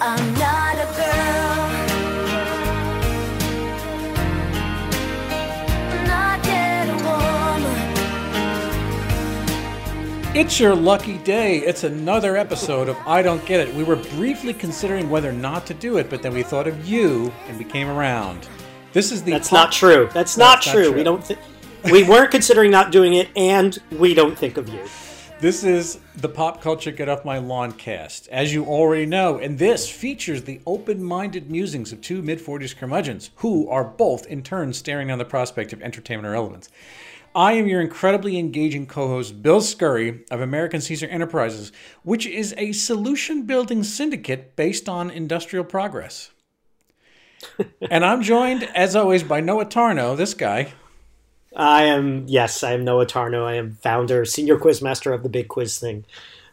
I'm not a girl, not yet a woman. It's your lucky day. It's another episode of I Don't Get It. We were briefly considering whether or not to do it, but then we thought of you and we came around. This is the That's not true. We don't we weren't considering not doing it, and we don't think of you. This is the Pop Culture Get Off My Lawn cast, as you already know, and this features the open-minded musings of two mid-40s curmudgeons who are both, in turn, staring down the prospect of entertainment or relevance. I am your incredibly engaging co-host, Bill Scurry of American Caesar Enterprises, which is a solution-building syndicate based on industrial progress. And I'm joined, as always, by Noah Tarnow, this guy. I am Noah Tarnow. I am founder, senior quizmaster of The Big Quiz Thing,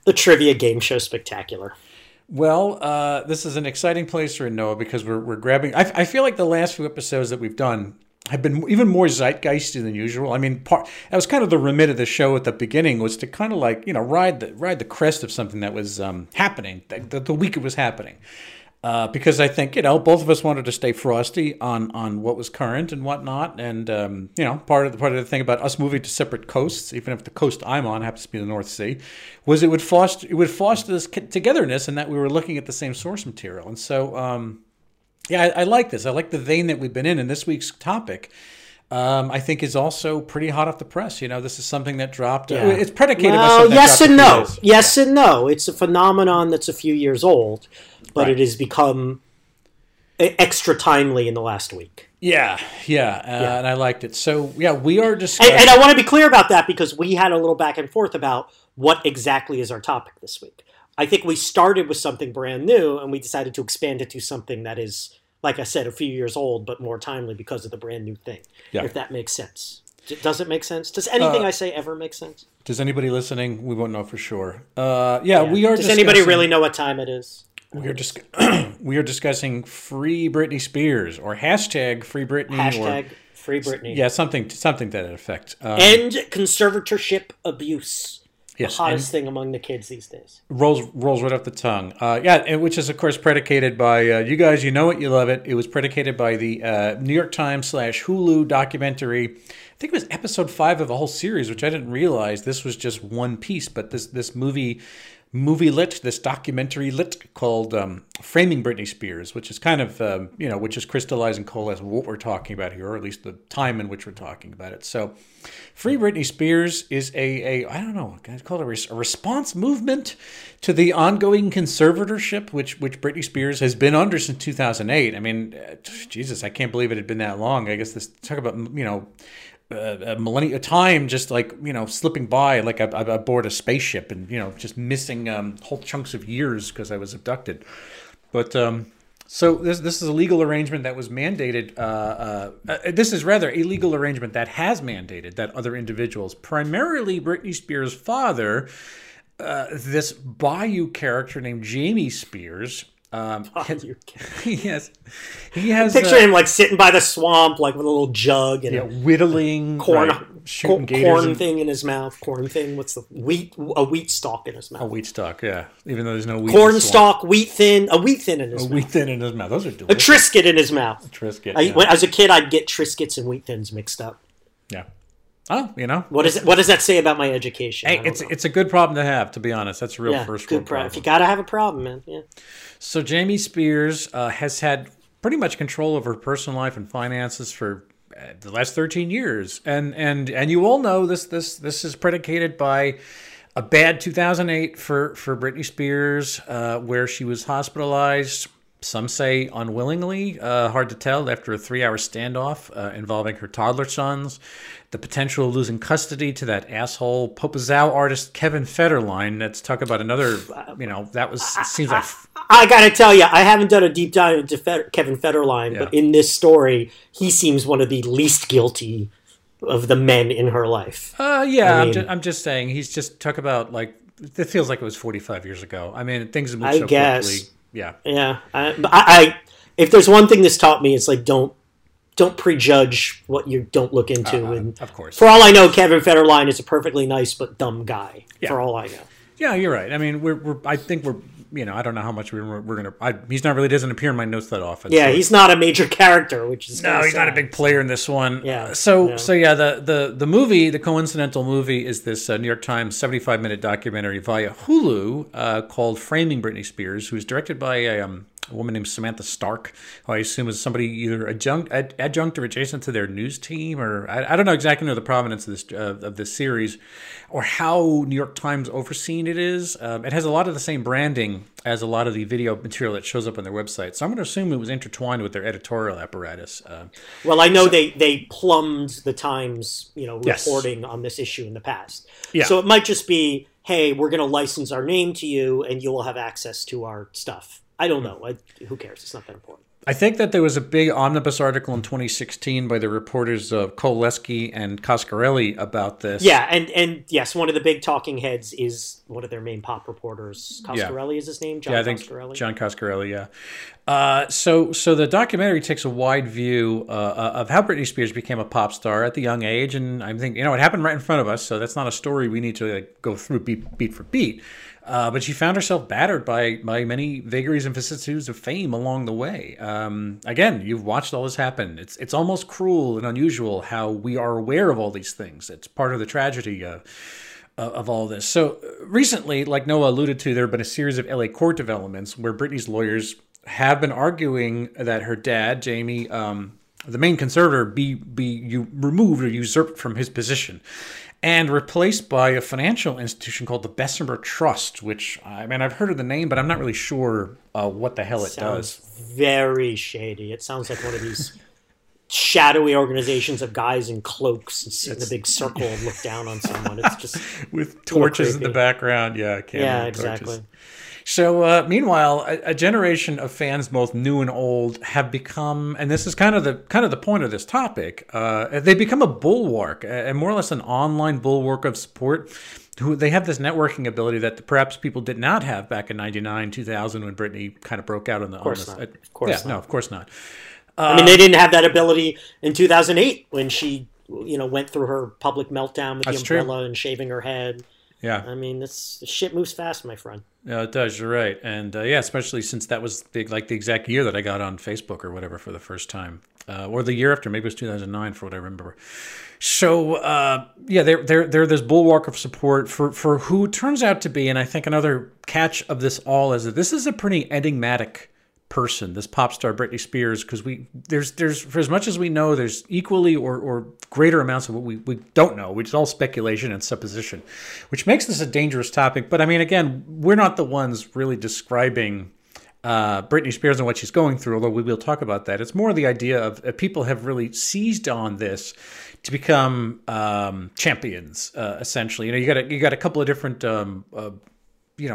the trivia game show spectacular. Well, this is an exciting place for Noah because we're grabbing... I feel like the last few episodes that we've done have been even more zeitgeisty than usual. I mean, that was kind of the remit of the show at the beginning, was to kind of like, you know, ride the crest of something that was happening, the week it was happening. Because I think, you know, both of us wanted to stay frosty on what was current and whatnot. And, you know, part of the thing about us moving to separate coasts, even if the coast I'm on happens to be the North Sea, was it would foster this togetherness and that we were looking at the same source material. And so, I like this. I like the vein that we've been in. And this week's topic, I think, is also pretty hot off the press. You know, this is something that dropped. Yeah. It's predicated by something yes that dropped. Yes and no. Yes and no. It's a phenomenon that's a few years old, but right. It has become extra timely in the last week. Yeah. And I liked it. So, yeah, we are discussing... And I want to be clear about that because we had a little back and forth about what exactly is our topic this week. I think we started with something brand new, and we decided to expand it to something that is... like I said, a few years old, but more timely because of the brand new thing, yeah. If that makes sense. Does it make sense? Does anything I say ever make sense? Does anybody listening? We won't know for sure. We are. Does anybody really know what time it is? We are discussing Free Britney Spears, or hashtag Free Britney. Hashtag Free Britney. Yeah, something to that effect. End conservatorship abuse. Yes, the hottest thing among the kids these days. Rolls right off the tongue. And which is, of course, predicated by you guys. You know it, you love it. It was predicated by the New York Times / Hulu documentary. I think it was episode 5 of a whole series, which I didn't realize this was just one piece. But this documentary lit called Framing Britney Spears, which is kind of which is crystallizing coal as what we're talking about here, or at least the time in which we're talking about it. So Free Britney Spears is a I don't know, can I call it a response movement to the ongoing conservatorship which Britney Spears has been under since 2008. I mean, Jesus, I can't believe it had been that long. I guess this talk about, you know, a millennia time just like, you know, slipping by like aboard a spaceship and, you know, just missing whole chunks of years because I was abducted. But so this is a legal arrangement that was mandated. This is rather a legal arrangement that has mandated that other individuals, primarily Britney Spears' father, this Bayou character named Jamie Spears. Yes, he has. I picture him like sitting by the swamp, like with a little jug and whittling corn, right, shooting corn thing in his mouth. Corn thing. What's the wheat? A wheat stalk in his mouth. A wheat stalk. Yeah, even though there's no wheat. Corn in the stalk, wheat thin. A wheat thin in his mouth. Those are delicious. A Triscuit in his mouth. A Triscuit. Yeah. When I was a kid, I'd get Triscuits and wheat thins mixed up. Yeah. Oh, you know what does that say about my education? Hey, it's a good problem to have, to be honest. That's a real first world problem. If you gotta have a problem, man. Yeah. So Jamie Spears has had pretty much control over her personal life and finances for the last 13 years, and you all know this is predicated by a bad 2008 for Britney Spears, where she was hospitalized. Some say unwillingly, hard to tell, after a 3-hour standoff involving her toddler sons, the potential of losing custody to that asshole Popozow artist Kevin Federline. Let's talk about another, you know, that was, it seems like... I gotta tell you, I haven't done a deep dive into Kevin Federline, yeah. But in this story, he seems one of the least guilty of the men in her life. I mean, I'm just saying, he's just, talk about, like, it feels like it was 45 years ago. I mean, things have moved quickly. Yeah. I if there's one thing this taught me, it's like don't prejudge what you don't look into. And of course, for all I know, Kevin Federline is a perfectly nice but dumb guy. Yeah. For all I know. Yeah, you're right. I mean, I think we're you know, I don't know how much we're going to... He's not really... doesn't appear in my notes that often. Yeah, so he's not a major character, which is... No, he's sad. Not a big player in this one. Yeah. The movie, the coincidental movie, is this New York Times 75-minute documentary via Hulu called Framing Britney Spears, who's directed by a woman named Samantha Stark, who I assume is somebody either adjunct or adjacent to their news team, or I don't know exactly the provenance of this series or how New York Times overseen it is. It has a lot of the same branding as a lot of the video material that shows up on their website. So I'm going to assume it was intertwined with their editorial apparatus. Well, I know they plumbed the Times, reporting on this issue in the past. Yeah. So it might just be, hey, we're going to license our name to you and you will have access to our stuff. I don't know. Who cares? It's not that important. I think that there was a big omnibus article in 2016 by the reporters of Koleski and Coscarelli about this. Yeah, and yes, one of the big talking heads is one of their main pop reporters. Coscarelli is his name? John Coscarelli? I think John Coscarelli, yeah. So the documentary takes a wide view of how Britney Spears became a pop star at the young age, and I think it happened right in front of us, so that's not a story we need to go through beat for beat. But she found herself battered by many vagaries and vicissitudes of fame along the way. Again, you've watched all this happen. It's almost cruel and unusual how we are aware of all these things. It's part of the tragedy of all this. So recently, like Noah alluded to, there have been a series of LA court developments where Britney's lawyers have been arguing that her dad, Jamie, the main conservator, be removed or usurped from his position and replaced by a financial institution called the Bessemer Trust, which, I mean, I've heard of the name, but I'm not really sure what the hell it does. Very shady. It sounds like one of these shadowy organizations of guys in cloaks and sit in a big circle and look down on someone. It's just with torches in the background. Yeah, exactly. Torches. So meanwhile, a generation of fans, both new and old, have become, and this is kind of the point of this topic, they become a bulwark, and more or less an online bulwark of support. They have this networking ability that perhaps people did not have back in 99, 2000 when Britney kind of broke out on the. Of course not. Of course not. I mean, they didn't have that ability in 2008 when she, went through her public meltdown with the umbrella and shaving her head. Yeah. I mean, this shit moves fast, my friend. Yeah, it does. You're right. And especially since that was the exact year that I got on Facebook or whatever for the first time. Or the year after, maybe it was 2009 for what I remember. So, they're this bulwark of support for who turns out to be, and I think another catch of this all is that this is a pretty enigmatic person, this pop star Britney Spears, because there's for as much as we know, there's equally or greater amounts of what we don't know, which is all speculation and supposition, which makes this a dangerous topic. But I mean, again, we're not the ones really describing Britney Spears and what she's going through, although we will talk about that. It's more the idea of people have really seized on this to become champions, essentially. You got a couple of different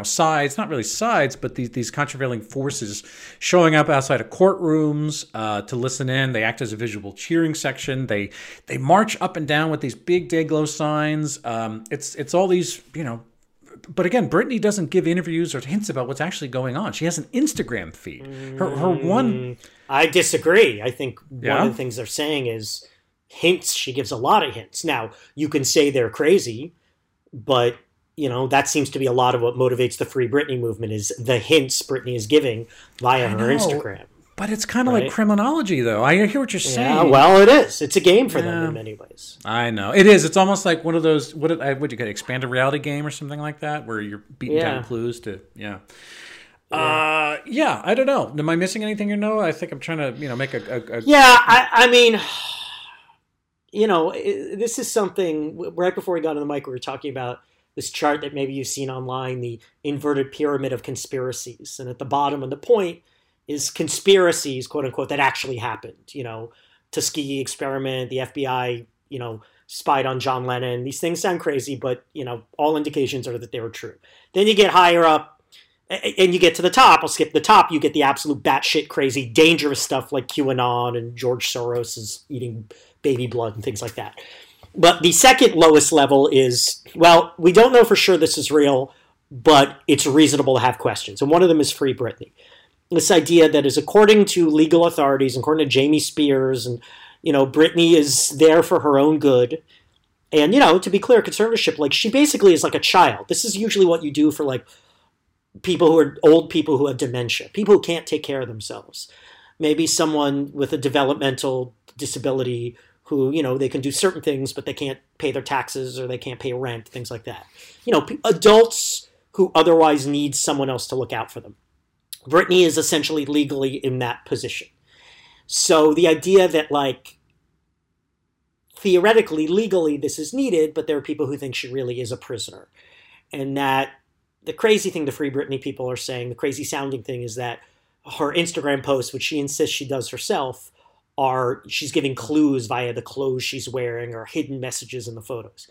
sides, not really sides, but these contravailing forces showing up outside of courtrooms to listen in. They act as a visual cheering section. They march up and down with these big day glow signs. It's all these, but again, Britney doesn't give interviews or hints about what's actually going on. She has an Instagram feed. Her one... I disagree. I think one of the things they're saying is hints. She gives a lot of hints. Now, you can say they're crazy, but... that seems to be a lot of what motivates the Free Britney movement is the hints Britney is giving via her Instagram. But it's kind of like criminology, though. I hear what you're saying. Yeah, well, it is. It's a game for them in many ways. I know. It is. It's almost like one of those, what you got, expanded reality game or something like that, where you're beating down clues to, I don't know. Am I missing anything, I think I'm trying to, make a... Yeah, I mean... this is something, right before we got on the mic, we were talking about this chart that maybe you've seen online, the inverted pyramid of conspiracies. And at the bottom of the point is conspiracies, quote unquote, that actually happened. Tuskegee experiment, the FBI, spied on John Lennon. These things sound crazy, but, all indications are that they were true. Then you get higher up and you get to the top. I'll skip the top. You get the absolute batshit crazy, dangerous stuff like QAnon and George Soros is eating baby blood and things like that. But the second lowest level is, well, we don't know for sure this is real, but it's reasonable to have questions. And one of them is Free Britney. This idea that is, according to legal authorities, according to Jamie Spears, and, Britney is there for her own good. And, to be clear, conservatorship, she basically is like a child. This is usually what you do for, people who are old people who have dementia, people who can't take care of themselves, maybe someone with a developmental disability who, you know, they can do certain things, but they can't pay their taxes or they can't pay rent, things like that. You know, adults who otherwise need someone else to look out for them. Britney is essentially legally in that position. So the idea that, like, theoretically, legally, this is needed, but there are people who think she really is a prisoner. And that the crazy thing the Free Britney people are saying, the crazy sounding thing, is that her Instagram posts, which she insists she does herself, are she's giving clues via the clothes she's wearing or hidden messages in the photos.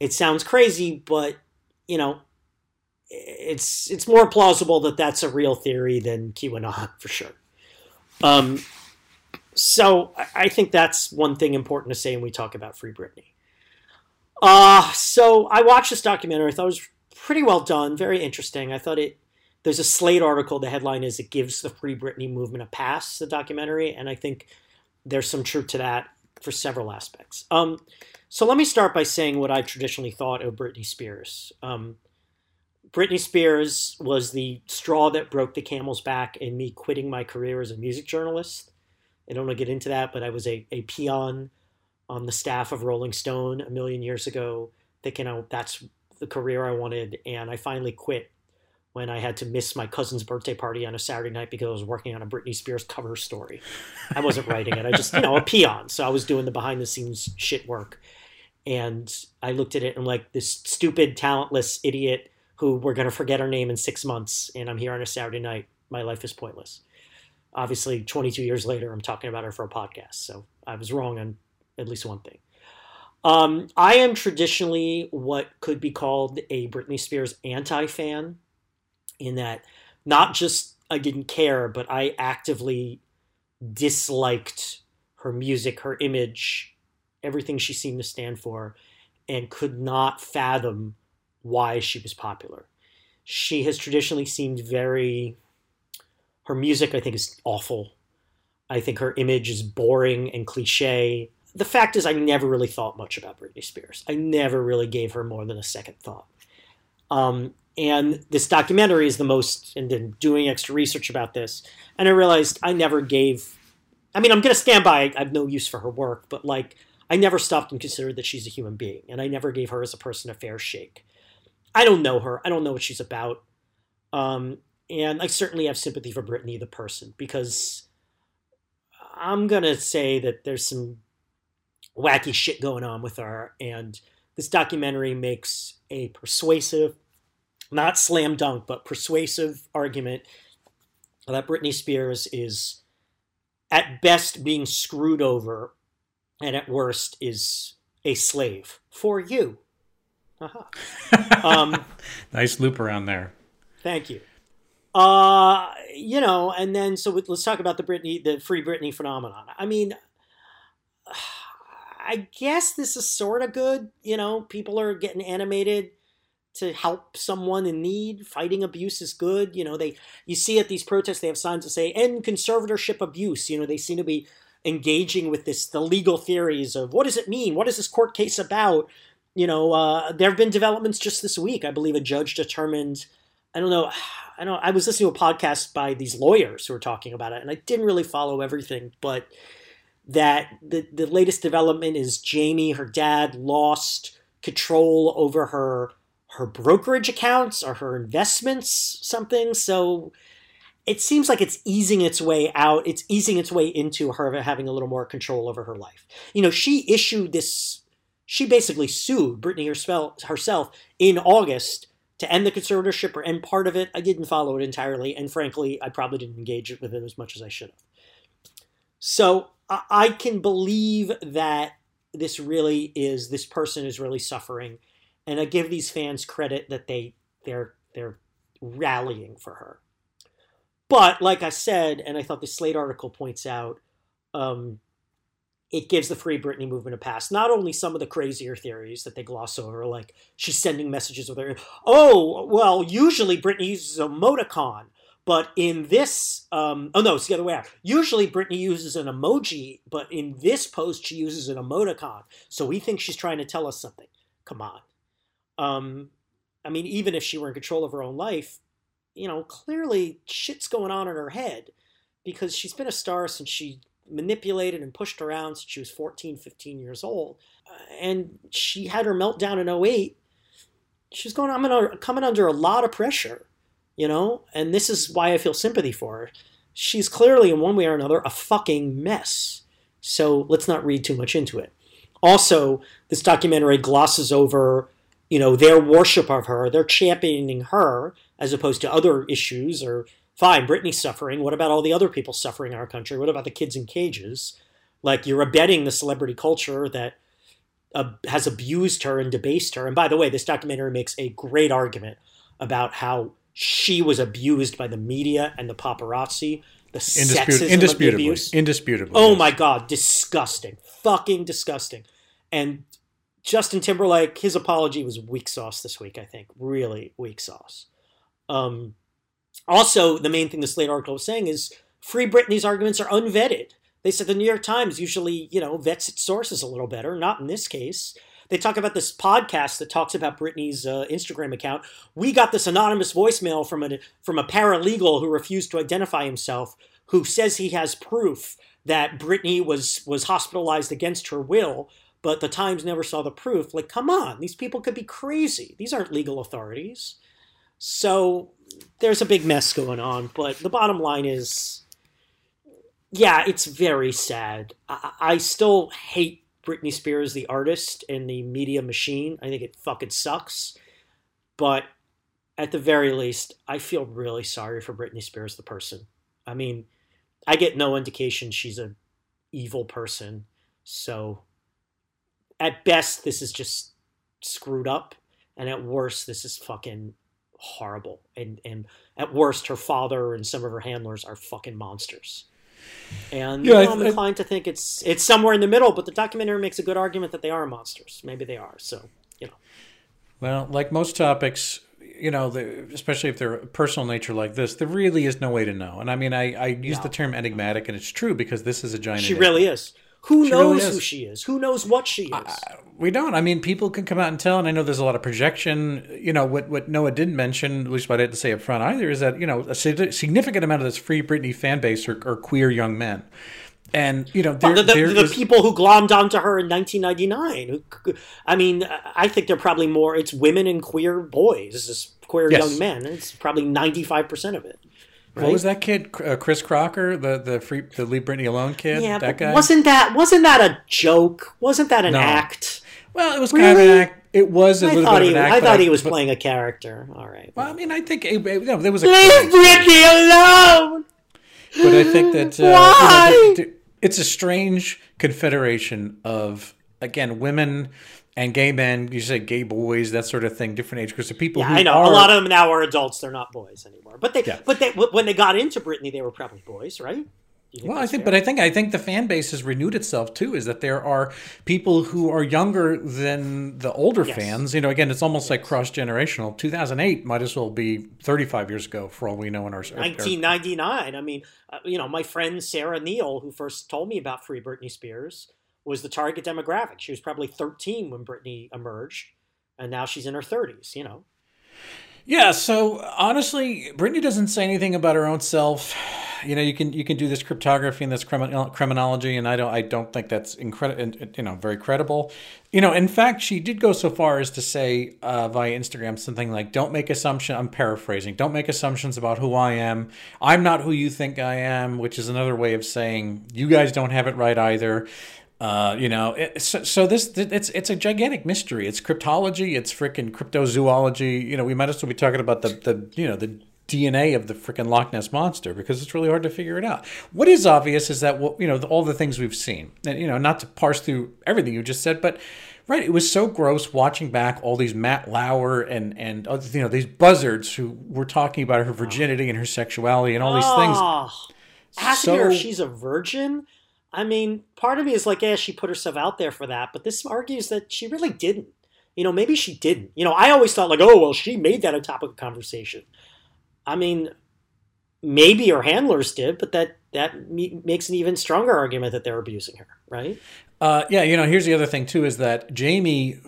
It sounds crazy, but, you know, it's more plausible that that's a real theory than QAnon, for sure. So I think that's one thing important to say when we talk about Free Britney. So I watched this documentary. I thought it was pretty well done, very interesting. I thought there's a Slate article. The headline is, "It Gives the Free Britney Movement a Pass," the documentary. And I think there's some truth to that for several aspects. So let me start by saying what I traditionally thought of Britney Spears. Britney Spears was the straw that broke the camel's back in me quitting my career as a music journalist. I don't want to get into that, but I was a peon on the staff of Rolling Stone a million years ago, thinking, oh, that's the career I wanted. And I finally quit when I had to miss my cousin's birthday party on a Saturday night because I was working on a Britney Spears cover story. I wasn't writing it. I just, a peon. So I was doing the behind the scenes shit work. And I looked at it and, like, this stupid, talentless idiot who we're going to forget her name in 6 months, and I'm here on a Saturday night. My life is pointless. Obviously, 22 years later, I'm talking about her for a podcast. So I was wrong on at least one thing. I am traditionally what could be called a Britney Spears anti-fan, in that not just I didn't care, but I actively disliked her music, her image, everything she seemed to stand for, and could not fathom why she was popular. She has traditionally seemed very... Her music, I think, is awful. I think her image is boring and cliche. The fact is, I never really thought much about Britney Spears. I never really gave her more than a second thought. And this documentary is the most, and then doing extra research about this, and I realized I never gave, I mean, I'm going to stand by, I have no use for her work, but, like, I never stopped and considered that she's a human being, and I never gave her as a person a fair shake. I don't know her. I don't know what she's about. And I certainly have sympathy for Britney, the person, because I'm going to say that there's some wacky shit going on with her. And this documentary makes a persuasive, not slam dunk, but persuasive argument that Britney Spears is at best being screwed over and at worst is a slave for you. Uh-huh. Nice loop around there. Thank you. And then, so let's talk about the Free Britney phenomenon. I mean, I guess this is sort of good. You know, people are getting animated to help someone in need. Fighting abuse is good. You know, you see at these protests, they have signs that say, end conservatorship abuse. You know, they seem to be engaging with this, the legal theories of what does it mean? What is this court case about? You know, there have been developments just this week. I believe a judge determined, I was listening to a podcast by these lawyers who were talking about it, and I didn't really follow everything, but that the latest development is Jamie, her dad, lost control over her brokerage accounts or her investments, something. So it seems like it's easing its way out. It's easing its way into her having a little more control over her life. You know, she basically sued Britney herself in August to end the conservatorship or end part of it. I didn't follow it entirely, and frankly, I probably didn't engage with it as much as I should have. So I can believe that this person is really suffering, and I give these fans credit that they're rallying for her. But like I said, and I thought the Slate article points out, it gives the Free Britney movement a pass. Not only some of the crazier theories that they gloss over, like she's sending messages with her. Oh, well, usually Britney uses an emoticon, but in this, it's the other way around. Usually Britney uses an emoji, but in this post she uses an emoticon. So we think she's trying to tell us something. Come on. I mean, even if she were in control of her own life, you know, clearly shit's going on in her head, because she's been a star since she manipulated and pushed around since she was 14, 15 years old. And she had her meltdown in 08. She's going, I'm coming under a lot of pressure, you know? And this is why I feel sympathy for her. She's clearly, in one way or another, a fucking mess. So let's not read too much into it. Also, this documentary glosses over, you know, their worship of her, their championing her, as opposed to other issues or, fine, Britney's suffering. What about all the other people suffering in our country? What about the kids in cages? Like, you're abetting the celebrity culture that has abused her and debased her. And by the way, this documentary makes a great argument about how she was abused by the media and the paparazzi. The sexism of the abuse. Indisputably. Oh, yes. My God. Disgusting. Fucking disgusting. And Justin Timberlake, his apology was weak sauce this week, I think. Really weak sauce. Also, the main thing the Slate article was saying is Free Britney's arguments are unvetted. They said the New York Times usually, you know, vets its sources a little better. Not in this case. They talk about this podcast that talks about Britney's Instagram account. We got this anonymous voicemail from a paralegal who refused to identify himself, who says he has proof that Britney was hospitalized against her will, but the Times never saw the proof. Like, come on. These people could be crazy. These aren't legal authorities. So there's a big mess going on. But the bottom line is, yeah, it's very sad. I still hate Britney Spears, the artist, and the media machine. I think it fucking sucks. But at the very least, I feel really sorry for Britney Spears, the person. I mean, I get no indication she's an evil person. So at best, this is just screwed up. And at worst, this is fucking horrible. And at worst, her father and some of her handlers are fucking monsters. And yeah, you know, I'm inclined to think it's somewhere in the middle, but the documentary makes a good argument that they are monsters. Maybe they are. So, you know. Well, like most topics, you know, especially if they're personal nature like this, there really is no way to know. And I mean, I use the term enigmatic, and it's true because this is a giant enigma. She really is. Who knows who she is? Who knows what she is? We don't. I mean, people can come out and tell, and I know there's a lot of projection. You know, what Noah didn't mention, at least what I didn't say up front either, is that, you know, a significant amount of this Free Britney fan base are queer young men. And, you know, the people who glommed onto her in 1999. I mean, I think they're probably more, it's women and queer boys. It's just queer young men. It's probably 95% of it. Right? What was that kid, Chris Crocker, the Leave Britney Alone kid? Yeah, that guy? Wasn't that a joke? Wasn't that an act? Well, it was kind of an act. It was a little bit of an act. I thought he was playing a character. All right. Well, I mean, I think there was a Leave Britney Alone. But I think that why? You know, it's a strange confederation of, again, women and gay men, you say gay boys, that sort of thing, different age groups of people. Yeah, who I know. A lot of them now are adults; they're not boys anymore. But they when they got into Britney, they were probably boys, right? Well, I think the fan base has renewed itself too. Is that there are people who are younger than the older fans? You know, again, it's almost like cross generational. 2008 might as well be 35 years ago for all we know in our 1999. I mean, you know, my friend Sarah Neal, who first told me about Free Britney Spears, was the target demographic. She was probably 13 when Britney emerged, and now she's in her 30s, you know. Yeah, so honestly, Britney doesn't say anything about her own self. You know, you can do this cryptography and this criminology, and I don't think that's very credible. You know, in fact, she did go so far as to say via Instagram something like, "Don't make assumptions." I'm paraphrasing. "Don't make assumptions about who I am. I'm not who you think I am," which is another way of saying you guys don't have it right either. You know, it's a gigantic mystery. It's cryptology. It's freaking cryptozoology. You know, we might as well be talking about the DNA of the freaking Loch Ness monster because it's really hard to figure it out. What is obvious is that, you know, all the things we've seen, and, you know, not to parse through everything you just said, but right, it was so gross watching back all these Matt Lauer and you know, these buzzards who were talking about her virginity and her sexuality and all these things. Asking her if she's a virgin. I mean, part of me is like, yeah, she put herself out there for that. But this argues that she really didn't. You know, maybe she didn't. You know, I always thought like, oh, well, she made that a topic of conversation. I mean, maybe her handlers did, but that makes an even stronger argument that they're abusing her, right? Yeah, you know, here's the other thing, too, is that Jamie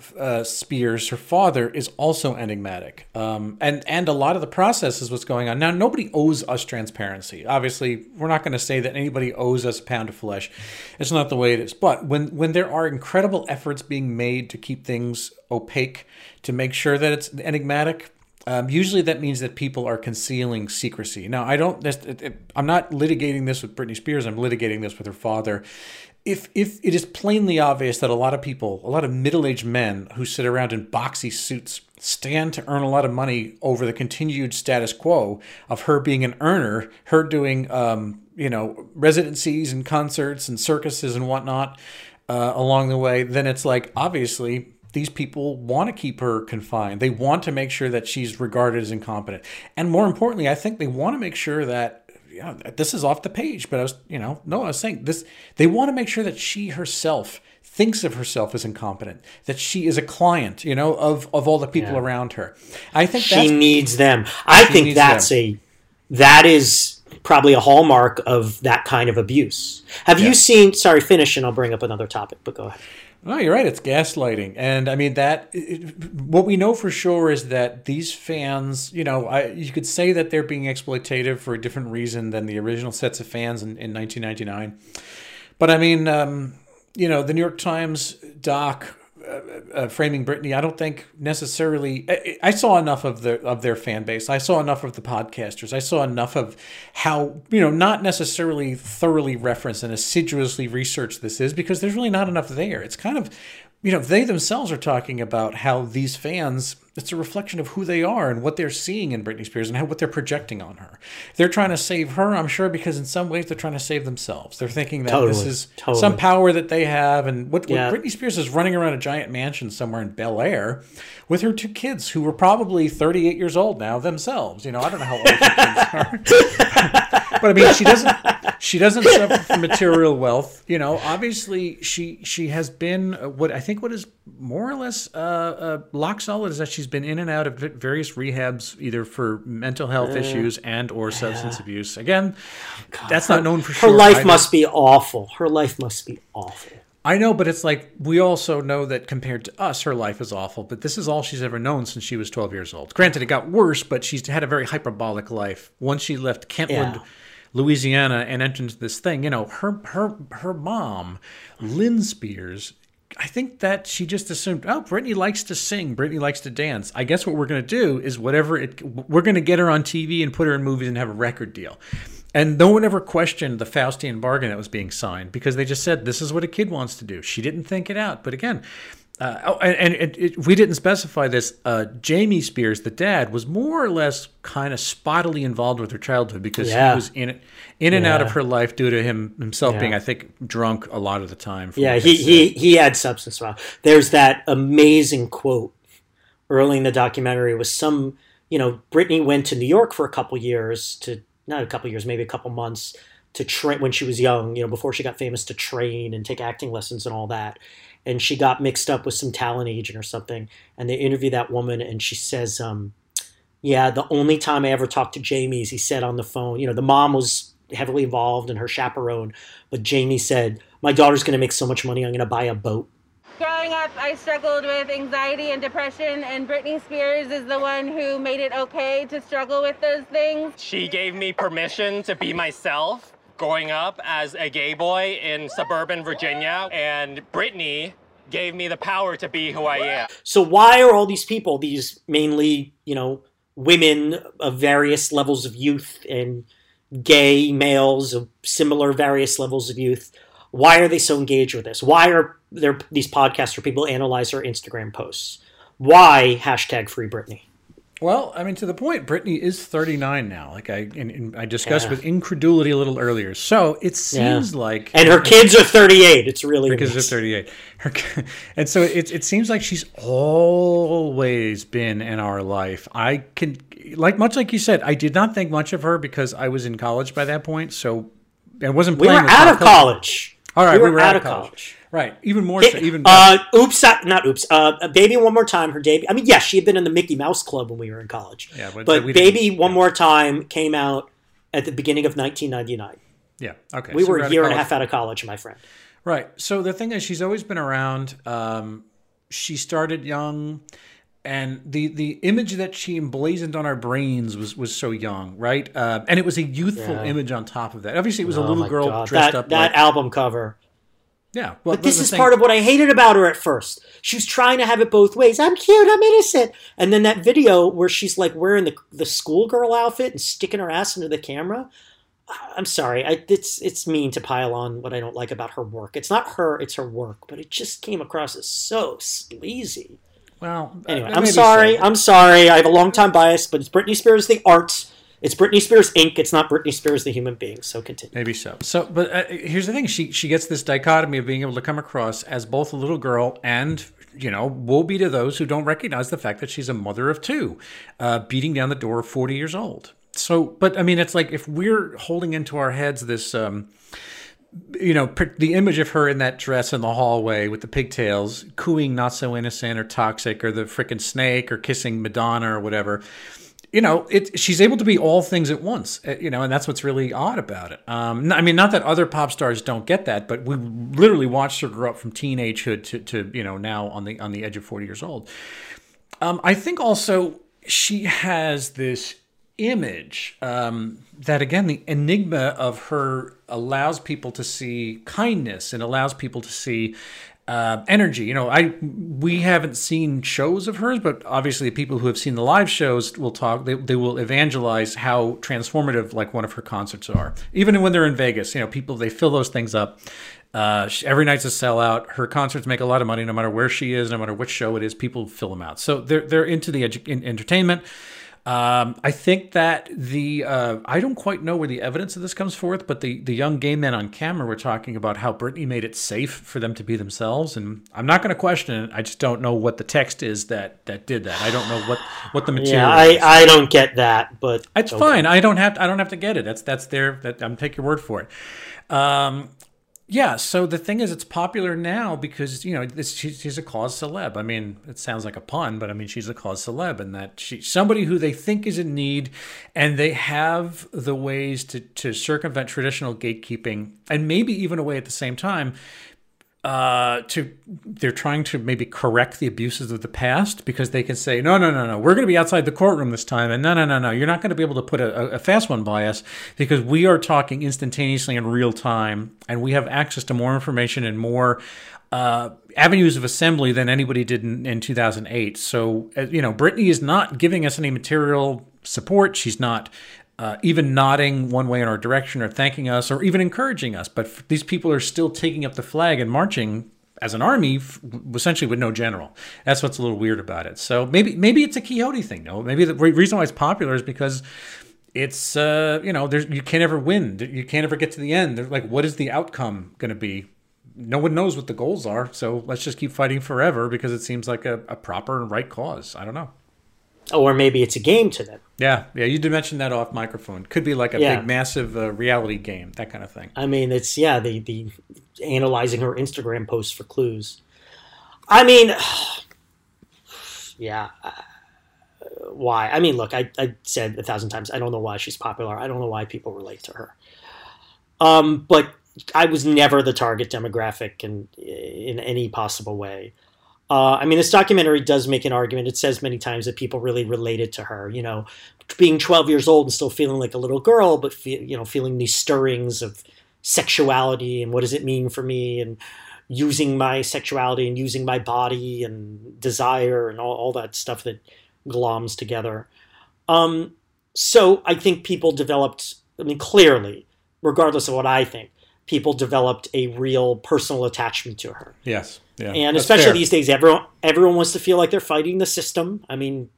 Spears, her father, is also enigmatic. And a lot of the process is what's going on. Now, nobody owes us transparency. Obviously, we're not going to say that anybody owes us a pound of flesh. It's not the way it is. But when there are incredible efforts being made to keep things opaque, to make sure that it's enigmatic, usually that means that people are concealing secrecy. Now, I'm not litigating this with Britney Spears. I'm litigating this with her father. If it is plainly obvious that a lot of middle-aged men who sit around in boxy suits stand to earn a lot of money over the continued status quo of her being an earner, her doing, residencies and concerts and circuses and whatnot along the way, then it's like, obviously, these people want to keep her confined. They want to make sure that she's regarded as incompetent. And more importantly, I think they want to make sure that, yeah, this is off the page, but I was saying this. They want to make sure that she herself thinks of herself as incompetent, that she is a client, of all the people around her. I think she needs them. I think that is probably a hallmark of that kind of abuse. Have you seen? Sorry, finish, and I'll bring up another topic. But go ahead. No, you're right. It's gaslighting. And I mean, what we know for sure is that these fans, you could say that they're being exploitative for a different reason than the original sets of fans in 1999. But I mean, the New York Times doc, Framing Britney, I don't think necessarily. I saw enough of their fan base. I saw enough of the podcasters. I saw enough of how not necessarily thoroughly referenced and assiduously researched this is, because there's really not enough there. It's kind of they themselves are talking about how these fans, it's a reflection of who they are and what they're seeing in Britney Spears and what they're projecting on her. They're trying to save her, I'm sure, because in some ways they're trying to save themselves. They're thinking that this is some power that they have. And what Britney Spears is running around a giant mansion somewhere in Bel Air with her two kids, who were probably 38 years old now themselves. I don't know how old her kids are. But I mean, she doesn't suffer from material wealth. Obviously she has been what is more or less lock solid is that she's been in and out of various rehabs, either for mental health issues and or substance abuse. Again, that's not known for sure. Her life must be awful. I know, but it's like we also know that compared to us, her life is awful. But this is all she's ever known since she was 12 years old. Granted, it got worse, but she's had a very hyperbolic life. Once she left Kentwood, Louisiana, and entered into this thing, her mom, Lynn Spears, I think that she just assumed, Britney likes to sing. Britney likes to dance. I guess what we're going to do is we're going to get her on TV and put her in movies and have a record deal. And no one ever questioned the Faustian bargain that was being signed, because they just said, this is what a kid wants to do. She didn't think it out. But again, we didn't specify this. Jamie Spears, the dad, was more or less kind of spottily involved with her childhood, because he was in and out of her life due to himself being, I think, drunk a lot of the time. Yeah, he had substance problems. There's that amazing quote early in the documentary was Britney went to New York for maybe a couple months to train when she was young, before she got famous, to train and take acting lessons and all that. And she got mixed up with some talent agent or something. And they interview that woman, and she says, the only time I ever talked to Jamie is he said on the phone, the mom was heavily involved and her chaperone, but Jamie said, my daughter's going to make so much money, I'm going to buy a boat. Growing up, I struggled with anxiety and depression, and Britney Spears is the one who made it okay to struggle with those things. She gave me permission to be myself. Growing up as a gay boy in suburban Virginia, and Britney gave me the power to be who I am. So why are all these people, these mainly, women of various levels of youth and gay males of similar various levels of youth, why are they so engaged with this? Why are there these podcasts where people analyze her Instagram posts? Why #FreeBritney? Well, I mean, to the point, Britney is 39 now. Like I discussed with incredulity a little earlier. So it seems like, and her kids are 38. It's really because they're 38. And so it seems like she's always been in our life. I can, much like you said, I did not think much of her because I was in college by that point. So I wasn't playing. We were out of college. All right, we were out of college. Right, even more so. Even Baby One More Time, her debut. I mean, yes, she had been in the Mickey Mouse Club when we were in college. Yeah, but Baby One More Time came out at the beginning of 1999. Yeah, okay. We were a year and a half out of college, my friend. Right. So the thing is, she's always been around. She started young, and the image that she emblazoned on our brains was so young, right? And it was a youthful image on top of that. Obviously, it was a little girl dressed up. That album cover. Yeah. Well, but this is part of what I hated about her at first. She was trying to have it both ways. I'm cute. I'm innocent. And then that video where she's like wearing the schoolgirl outfit and sticking her ass into the camera. I'm sorry. It's mean to pile on what I don't like about her work. It's not her. It's her work. But it just came across as so sleazy. Well, anyway, I'm sorry. So. I'm sorry. I have a long-time bias, but it's Britney Spears, the art. It's Britney Spears, Inc. It's not Britney Spears, the human being. So continue. Maybe so. So, but here's the thing. She gets this dichotomy of being able to come across as both a little girl and, you know, woe be to those who don't recognize the fact that she's a mother of two, beating down the door of 40 years old. So, but I mean, it's like if we're holding into our heads this, you know, the image of her in that dress in the hallway with the pigtails, cooing Not So Innocent or Toxic or the frickin' snake or kissing Madonna or whatever, you know, she's able to be all things at once, you know, and that's what's really odd about it. I mean, not that other pop stars don't get that, but we literally watched her grow up from teenagehood to you know, now on the edge of 40 years old. I think also she has this image that, again, the enigma of her allows people to see kindness and allows people to see energy. You know, we haven't seen shows of hers, but obviously people who have seen the live shows will talk. They will evangelize how transformative like one of her concerts are. Even when they're in Vegas, you know, people, they fill those things up. Every night's a sellout. Her concerts make a lot of money, no matter where she is, no matter which show it is. People fill them out, so they're into the entertainment. I think that I don't quite know where the evidence of this comes forth, but the young gay men on camera were talking about how Britney made it safe for them to be themselves. And I'm not going to question it. I just don't know what the text is that did that. I don't know what the material is. Yeah, I don't get that, but it's fine. I don't have to get it. That's there. I'm take your word for it. Yeah, so the thing is, it's popular now because, you know, she's a cause celeb. I mean, it sounds like a pun, but I mean, she's a cause celeb, and that she's somebody who they think is in need, and they have the ways to circumvent traditional gatekeeping, and maybe even a way at the same time they're trying to maybe correct the abuses of the past, because they can say, no, we're going to be outside the courtroom this time, and no, you're not going to be able to put a fast one by us, because we are talking instantaneously in real time, and we have access to more information and more avenues of assembly than anybody did in 2008. So, you know, Britney is not giving us any material support. She's not even nodding one way in our direction or thanking us or even encouraging us. But these people are still taking up the flag and marching as an army, essentially with no general. That's what's a little weird about it. So maybe it's a Quixote thing, though. Maybe the reason why it's popular is because it's, you know, you can't ever win. You can't ever get to the end. They're like, what is the outcome going to be? No one knows what the goals are. So let's just keep fighting forever because it seems like a proper and right cause. I don't know. Or maybe it's a game to them. Yeah. You did mention that off microphone. Could be like a big, massive reality game, that kind of thing. I mean, it's the analyzing her Instagram posts for clues. I mean, why? I mean, look, I said 1,000 times, I don't know why she's popular. I don't know why people relate to her. But I was never the target demographic in any possible way. I mean, this documentary does make an argument. It says many times that people really related to her, you know, being 12 years old and still feeling like a little girl, but, you know, feeling these stirrings of sexuality and what does it mean for me, and using my sexuality and using my body and desire and all that stuff that gloms together. So I think people developed, I mean, clearly, regardless of what I think, people developed a real personal attachment to her. Yes. Yeah, and especially these days, everyone wants to feel like they're fighting the system. I mean,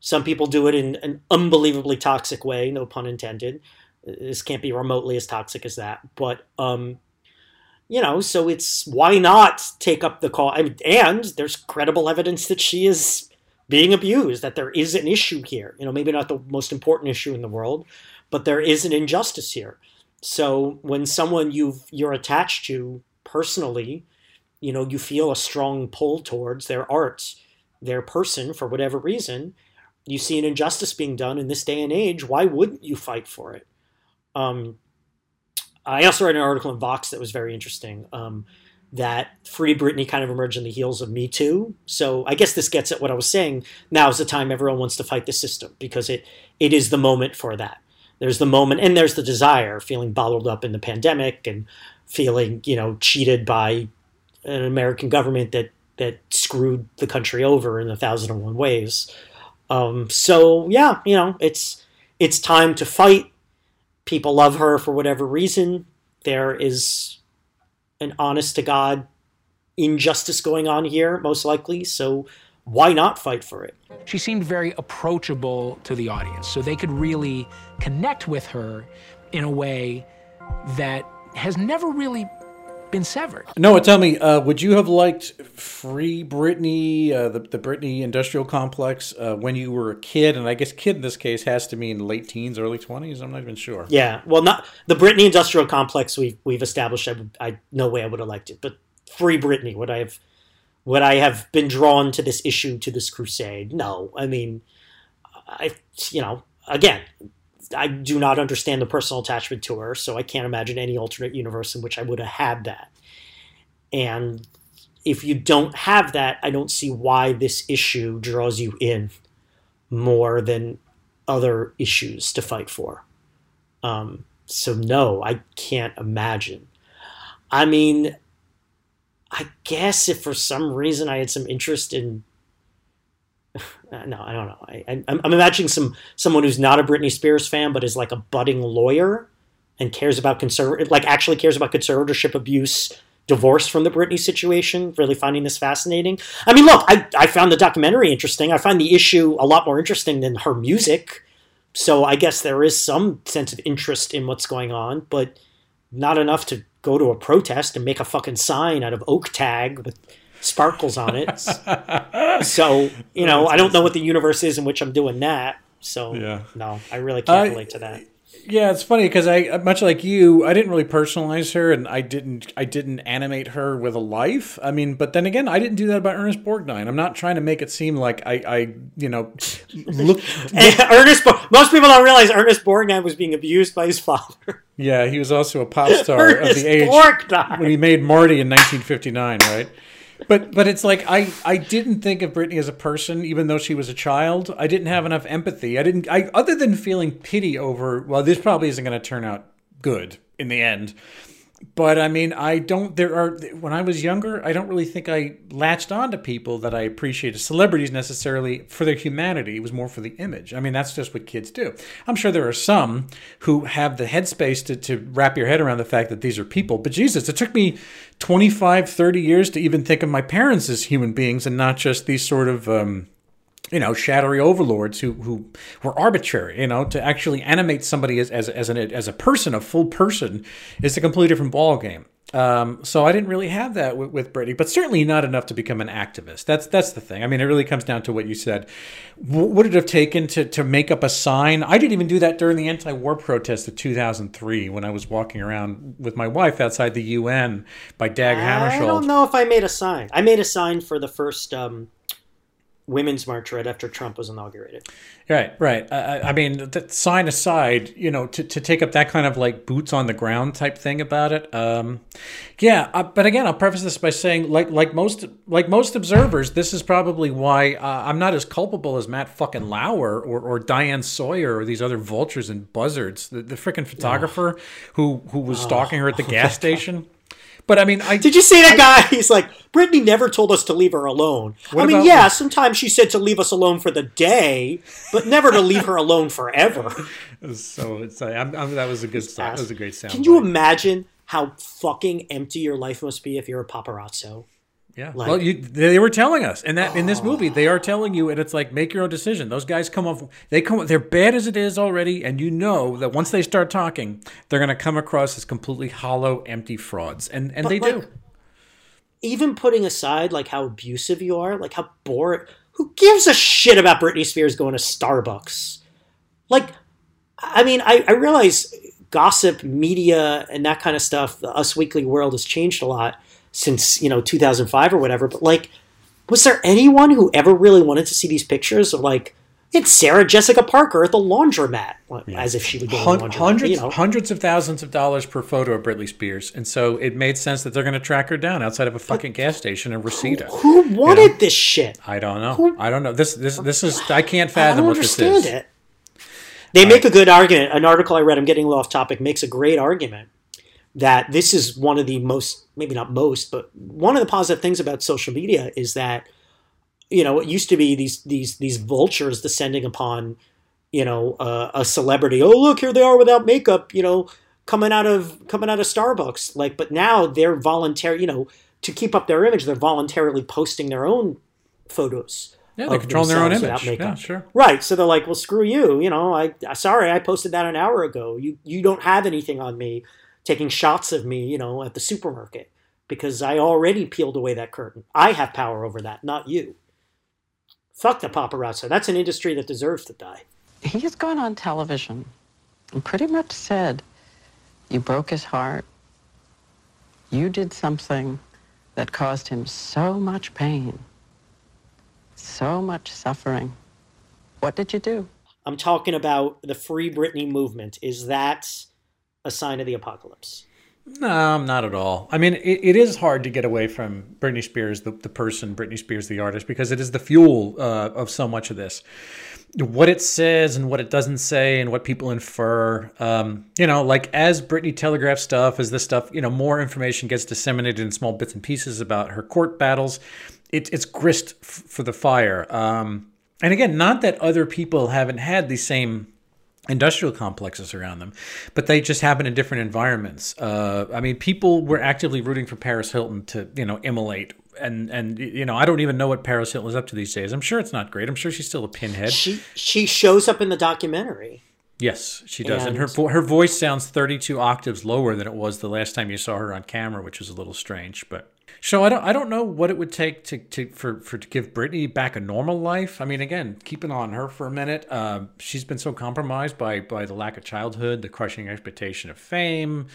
some people do it in an unbelievably toxic way, no pun intended. This can't be remotely as toxic as that. But, you know, so it's, why not take up the call? I mean, and there's credible evidence that she is being abused, that there is an issue here. You know, maybe not the most important issue in the world, but there is an injustice here. So when someone you're attached to personally, you know, you feel a strong pull towards their art, their person, for whatever reason, you see an injustice being done in this day and age, why wouldn't you fight for it? I also read an article in Vox that was very interesting. that Free Britney kind of emerged on the heels of Me Too. So I guess this gets at what I was saying. Now is the time everyone wants to fight the system because it is the moment for that. There's the moment and there's the desire, feeling bottled up in the pandemic and feeling, cheated by an American government that screwed the country over in 1,001 ways. It's time to fight. People love her for whatever reason. There is an honest-to-God injustice going on here, most likely, so why not fight for it? She seemed very approachable to the audience, so they could really connect with her in a way that has never really been severed. Noah, tell me, would you have liked Free Britney, the Britney industrial complex, when you were a kid? And I guess kid in this case has to mean late teens, early 20s. I'm not even sure. Yeah, well, not the Britney industrial complex we've established. No way I would have liked it. But Free Britney, would I have been drawn to this issue, to this crusade? No, I mean, I do not understand the personal attachment to her, so I can't imagine any alternate universe in which I would have had that. And if you don't have that, I don't see why this issue draws you in more than other issues to fight for. So no, I can't imagine. I mean, I guess if for some reason I had some interest in... No, I don't know. I'm imagining someone who's not a Britney Spears fan, but is like a budding lawyer and cares about conservatorship abuse, divorce from the Britney situation, really finding this fascinating. I mean, look, I found the documentary interesting. I find the issue a lot more interesting than her music. So I guess there is some sense of interest in what's going on, but not enough to go to a protest and make a fucking sign out of oak tag with sparkles on it. So, I don't know what the universe is in which I'm doing that. So, yeah. No, I really can't relate to that. Yeah, it's funny because much like you, I didn't really personalize her and I didn't animate her with a life. I mean, but then again, I didn't do that about Ernest Borgnine. I'm not trying to make it seem like most people don't realize Ernest Borgnine was being abused by his father. Yeah, he was also a pop star Ernest of the age Borgnine. When he made Marty in 1959, right? But it's like I didn't think of Britney as a person, even though she was a child. I didn't have enough empathy. I other than feeling pity over, well, this probably isn't going to turn out good in the end. But I mean, when I was younger, I don't really think I latched on to people that I appreciated, celebrities necessarily, for their humanity. It was more for the image. I mean, that's just what kids do. I'm sure there are some who have the headspace to wrap your head around the fact that these are people. But Jesus, it took me 25, 30 years to even think of my parents as human beings and not just these sort of... shadowy overlords who were arbitrary. To actually animate somebody as a person, a full person, is a completely different ballgame. So I didn't really have that with Britney, but certainly not enough to become an activist. That's the thing. I mean, it really comes down to what you said. Would it have taken to make up a sign? I didn't even do that during the anti-war protest of 2003 when I was walking around with my wife outside the UN by Dag Hammarskjöld. I don't know if I made a sign. I made a sign for the first... Women's March right after Trump was inaugurated. Right. I mean, that sign aside, to take up that kind of like boots on the ground type thing about it. But again, I'll preface this by saying, like most observers, this is probably why I'm not as culpable as Matt fucking Lauer or Diane Sawyer or these other vultures and buzzards. The freaking photographer who was stalking her at the gas station. But I mean, did you see that guy? He's like, Britney never told us to leave her alone. Sometimes she said to leave us alone for the day, but never to leave her alone forever. So that was a good sound. That was a great sound. Can you imagine how fucking empty your life must be if you're a paparazzo? Yeah. They were telling us, and that in this movie they are telling you, and it's like, make your own decision. Those guys they're bad as it is already, and that once they start talking, they're going to come across as completely hollow, empty frauds, and they do. Even putting aside how abusive you are, how boring. Who gives a shit about Britney Spears going to Starbucks? I realize gossip, media, and that kind of stuff. The Us Weekly world has changed a lot since 2005 or whatever, but was there anyone who ever really wanted to see these pictures of It's Sarah Jessica Parker at the laundromat, as if she would go to the laundromat. Hundreds of thousands of dollars per photo of Britney Spears. And so it made sense that they're going to track her down outside of a fucking gas station in Reseda. Who wanted this shit? I don't know. This is, I can't fathom what this is. I don't understand it. They make a good argument. An article I read, I'm getting off topic, makes a great argument that this is one of the most, maybe not most, but one of the positive things about social media is that, you know, it used to be these vultures descending upon, you know, a celebrity. Oh, look, here they are without makeup, you know, coming out of Starbucks. Like, but now they're voluntary, you know, to keep up their image, they're voluntarily posting their own photos. Yeah, they control their own image. Yeah, sure. Right. So they're like, well, screw you. You know, I posted that an hour ago. You don't have anything on me taking shots of me, you know, at the supermarket because I already peeled away that curtain. I have power over that, not you. Fuck the paparazzo. That's an industry that deserves to die. He's gone on television and pretty much said, you broke his heart. You did something that caused him so much pain, so much suffering. What did you do? I'm talking about the Free Britney movement. Is that a sign of the apocalypse? No, not at all. I mean, it is hard to get away from Britney Spears, the person, Britney Spears, the artist, because it is the fuel of so much of this. What it says and what it doesn't say and what people infer, you know, like as Britney telegraphs stuff, as this stuff, you know, more information gets disseminated in small bits and pieces about her court battles. It's grist for the fire. And again, not that other people haven't had the same industrial complexes around them, but they just happen in different environments. I mean, people were actively rooting for Paris Hilton to, you know, immolate. And you know, I don't even know what Paris Hilton is up to these days. I'm sure it's not great. I'm sure she's still a pinhead. She shows up in the documentary. Yes, she does. And her voice sounds 32 octaves lower than it was the last time you saw her on camera, which is a little strange, but... So I don't know what it would take to give Britney back a normal life. I mean, again, keeping on her for a minute, she's been so compromised by the lack of childhood, the crushing expectation of fame,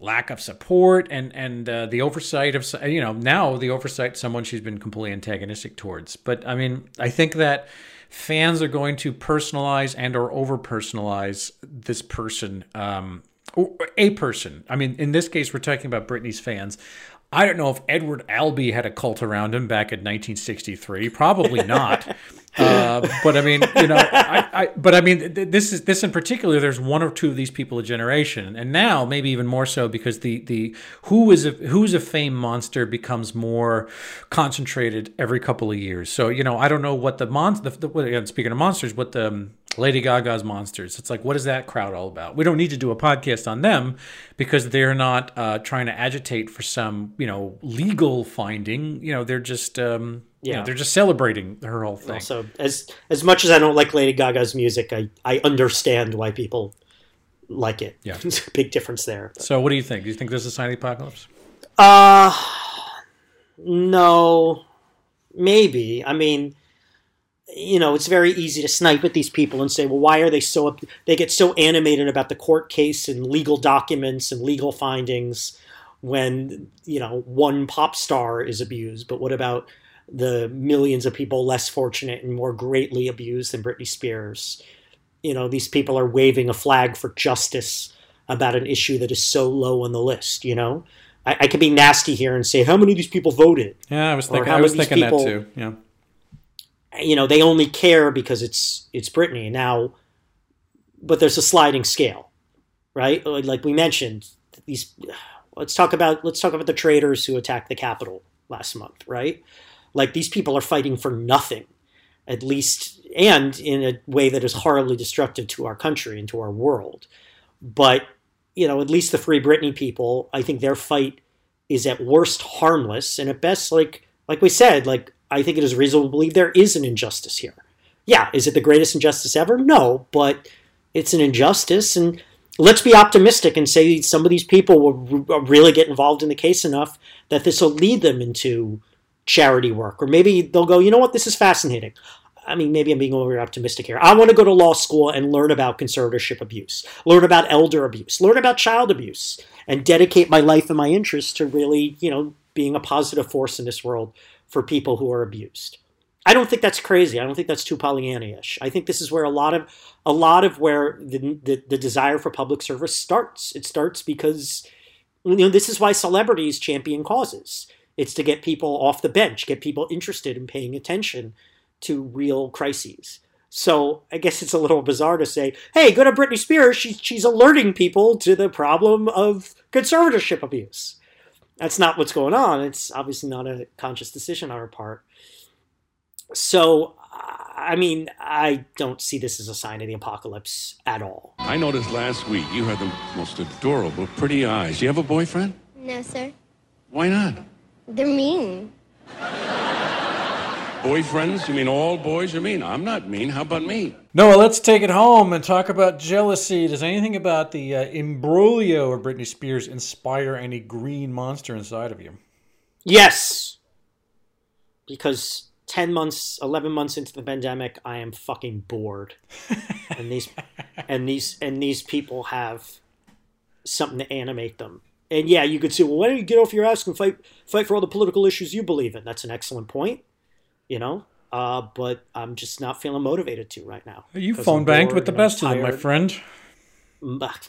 lack of support, and the oversight of, you know, now the oversight someone she's been completely antagonistic towards. But I mean, I think that fans are going to personalize and or over personalize this person, or a person. I mean, in this case, we're talking about Britney's fans. I don't know if Edward Albee had a cult around him back in 1963. Probably not. But I mean, you know, this in particular. There's one or two of these people a generation, and now maybe even more so because the who's a fame monster becomes more concentrated every couple of years. So you know, I don't know what the monster. Speaking of monsters, what the Lady Gaga's monsters. It's like, what is that crowd all about? We don't need to do a podcast on them because they're not trying to agitate for some, you know, legal finding. You know, they're just, you know, they're just celebrating her whole thing. Also, as much as I don't like Lady Gaga's music, I understand why people like it. Yeah, it's a big difference there. But. So, what do you think? Do you think there's a sign of the apocalypse? No, maybe. I mean. You know, it's very easy to snipe at these people and say, well, why are they so they get so animated about the court case and legal documents and legal findings when, you know, one pop star is abused. But what about the millions of people less fortunate and more greatly abused than Britney Spears? You know, these people are waving a flag for justice about an issue that is so low on the list, you know? I could be nasty here and say, how many of these people voted? Yeah, I was thinking that too, yeah. You know, they only care because it's Britney now, but there's a sliding scale, right? Like we mentioned, these. Let's talk about the traitors who attacked the Capitol last month, right? Like these people are fighting for nothing, at least, and in a way that is horribly destructive to our country and to our world. But you know, at least the Free Britney people, I think their fight is at worst harmless and at best, like we said, like. I think it is reasonable to believe there is an injustice here. Yeah, is it the greatest injustice ever? No, but it's an injustice. And let's be optimistic and say some of these people will really get involved in the case enough that this will lead them into charity work. Or maybe they'll go, you know what, this is fascinating. I mean, maybe I'm being over optimistic here. I want to go to law school and learn about conservatorship abuse, learn about elder abuse, learn about child abuse, and dedicate my life and my interests to really, you know, being a positive force in this world for people who are abused. I don't think that's crazy. I don't think that's too Pollyanna-ish. I think this is where a lot of where the desire for public service starts. It starts because, you know, this is why celebrities champion causes. It's to get people off the bench, get people interested in paying attention to real crises. So I guess it's a little bizarre to say, hey, go to Britney Spears. She's alerting people to the problem of conservatorship abuse. That's not what's going on. It's obviously not a conscious decision on her part. So, I mean, I don't see this as a sign of the apocalypse at all. I noticed last week you had the most adorable, pretty eyes. You have a boyfriend? No, sir. Why not? They're mean. Boyfriends? You mean all boys are mean? I'm not mean. How about me? Noah, let's take it home and talk about jealousy. Does anything about the imbroglio of Britney Spears inspire any green monster inside of you? Yes. Because 10 months, 11 months into the pandemic, I am fucking bored. And these people have something to animate them. And yeah, you could say, well, why don't you get off your ass and fight for all the political issues you believe in? That's an excellent point. You know, but I'm just not feeling motivated to right now. You phone banked with the best of them, my friend.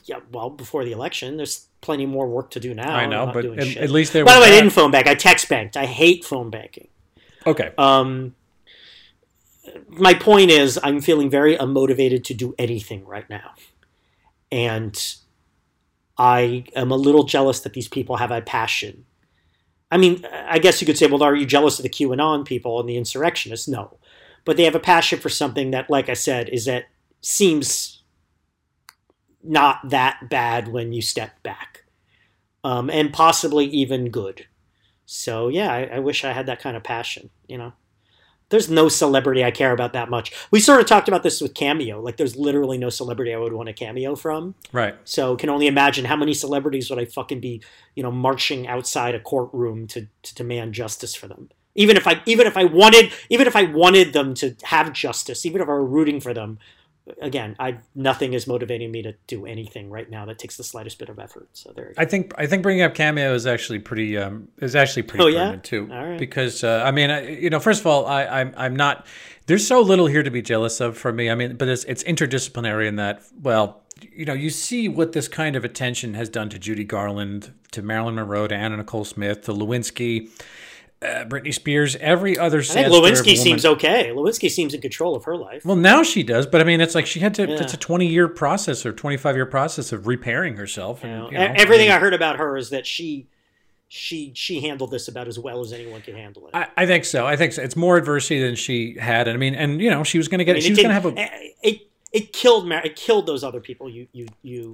Yeah, well, before the election, there's plenty more work to do now. I know, but at least they were. By the way, I didn't phone bank. I text banked. I hate phone banking. Okay. My point is, I'm feeling very unmotivated to do anything right now. And I am a little jealous that these people have a passion. I mean, I guess you could say, well, are you jealous of the QAnon people and the insurrectionists? No. But they have a passion for something that, like I said, seems not that bad when you step back. And possibly even good. So, yeah, I wish I had that kind of passion, you know. There's no celebrity I care about that much. We sort of talked about this with Cameo. Like, there's literally no celebrity I would want a cameo from. Right. So can only imagine how many celebrities would I fucking be, you know, marching outside a courtroom to demand justice for them. Even if I wanted them to have justice, even if I were rooting for them, again, nothing is motivating me to do anything right now that takes the slightest bit of effort. So there you go. I think bringing up Cameo is actually pretty pertinent too. All right. Because I mean, you know, first of all, I'm not. There's so little here to be jealous of for me. I mean, but it's interdisciplinary in that. Well, you know, you see what this kind of attention has done to Judy Garland, to Marilyn Monroe, to Anna Nicole Smith, to Lewinsky. Britney Spears, every other sad story of a woman. I think Lewinsky seems okay. Lewinsky seems in control of her life. Well, now she does, but I mean, it's like she had to. Yeah. It's a 20-year process or 25-year process of repairing herself. And, you know, everything I heard about her is that she handled this about as well as anyone can handle it. I think so. It's more adversity than she had, and I mean, and you know, she was going to get. I mean, It killed those other people you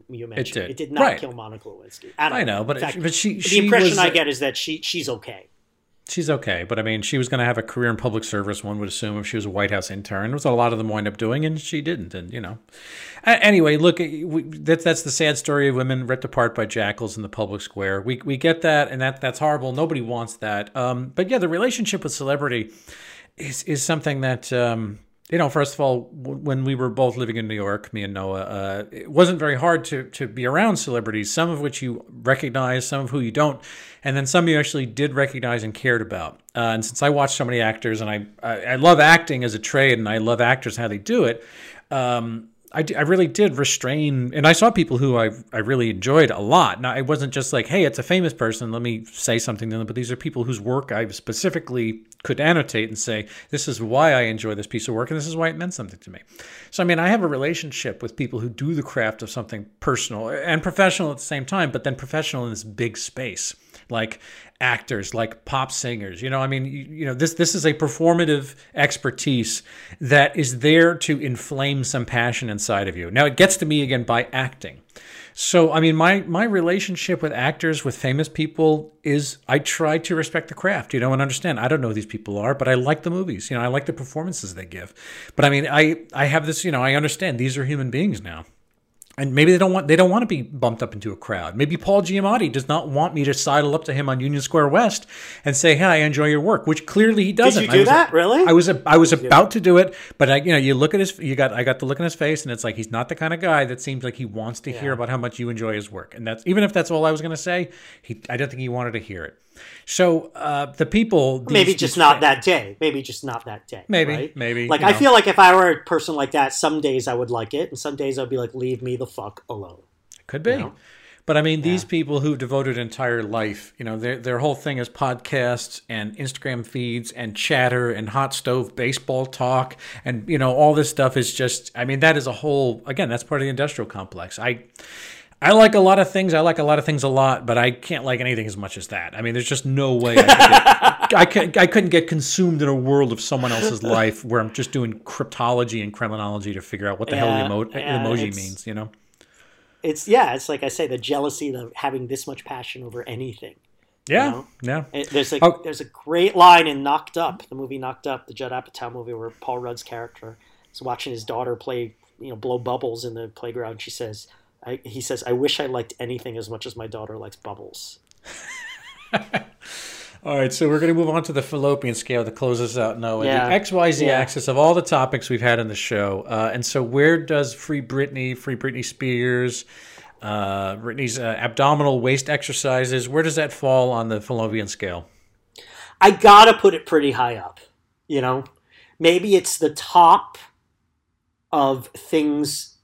mentioned. It did. It did not kill Monica Lewinsky. I know, but in fact, the impression I get is that she's okay. She's okay, but I mean, she was going to have a career in public service, one would assume, if she was a White House intern, which a lot of them wind up doing, and she didn't, and, you know. Anyway, look, that's the sad story of women ripped apart by jackals in the public square. We get that, and that's horrible. Nobody wants that. But yeah, the relationship with celebrity is something that, you know, first of all, when we were both living in New York, me and Noah, it wasn't very hard to be around celebrities, some of which you recognize, some of who you don't, and then some you actually did recognize and cared about. And since I watch so many actors, and I love acting as a trade, and I love actors and how they do it, I really did restrain, and I saw people who I really enjoyed a lot. Now, it wasn't just like, hey, it's a famous person, let me say something to them, but these are people whose work I specifically could annotate and say, this is why I enjoy this piece of work, and this is why it meant something to me. So, I mean, I have a relationship with people who do the craft of something personal and professional at the same time, but then professional in this big space, like actors, like pop singers. You know, I mean, you know, this is a performative expertise that is there to inflame some passion inside of you. Now, it gets to me again by acting. So, I mean, my relationship with actors, with famous people, is I try to respect the craft, you know, and understand. I don't know who these people are, but I like the movies. You know, I like the performances they give. But I mean, I have this, you know, I understand these are human beings now. And maybe they don't want to be bumped up into a crowd. Maybe Paul Giamatti does not want me to sidle up to him on Union Square West and say, "Hey, I enjoy your work," which clearly he doesn't. Did you do that? Really? I was about to do it, but I, you know, I got the look in his face, and it's like he's not the kind of guy that seems like he wants to hear about how much you enjoy his work. And that's even if that's all I was going to say, I don't think he wanted to hear it. So the people... Maybe just not that day. Maybe. Like, I feel like if I were a person like that, some days I would like it, and some days I'd be like, leave me the fuck alone. Could be. You know? But I mean, these people who've devoted entire life, you know, their whole thing is podcasts and Instagram feeds and chatter and hot stove baseball talk. And, you know, all this stuff is just, I mean, that is a whole, again, that's part of the industrial complex. I like a lot of things. I like a lot of things a lot, but I can't like anything as much as that. I mean, there's just no way I couldn't get consumed in a world of someone else's life where I'm just doing cryptology and criminology to figure out what the hell the emoji means, you know? It's like I say, the jealousy of having this much passion over anything. Yeah, you know? Yeah. There's a great line in Knocked Up, the movie Knocked Up, the Judd Apatow movie, where Paul Rudd's character is watching his daughter play, you know, blow bubbles in the playground. She says... He says, I wish I liked anything as much as my daughter likes bubbles. All right, so we're going to move on to the fallopian scale that closes out now. The XYZ axis of all the topics we've had in the show. And so where does Free Britney Spears, Britney's abdominal waist exercises, where does that fall on the fallopian scale? I got to put it pretty high up, you know. Maybe it's the top of things.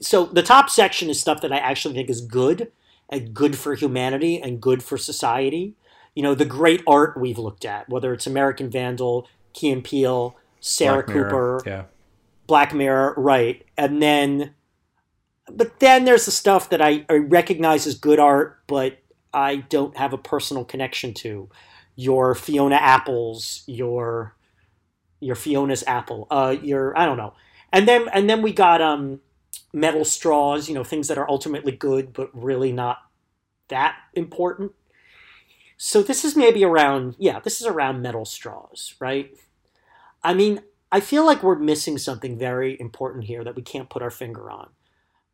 So the top section is stuff that I actually think is good and good for humanity and good for society. You know, the great art we've looked at, whether it's American Vandal, Key and Peele, Sarah Cooper, Black Mirror, right. And then, but then there's the stuff that I recognize as good art, but I don't have a personal connection to. Your Fiona Apples, your Fiona's Apple, I don't know. And then we got, metal straws, you know, things that are ultimately good, but really not that important. So this is maybe around, this is around metal straws, right? I mean, I feel like we're missing something very important here that we can't put our finger on.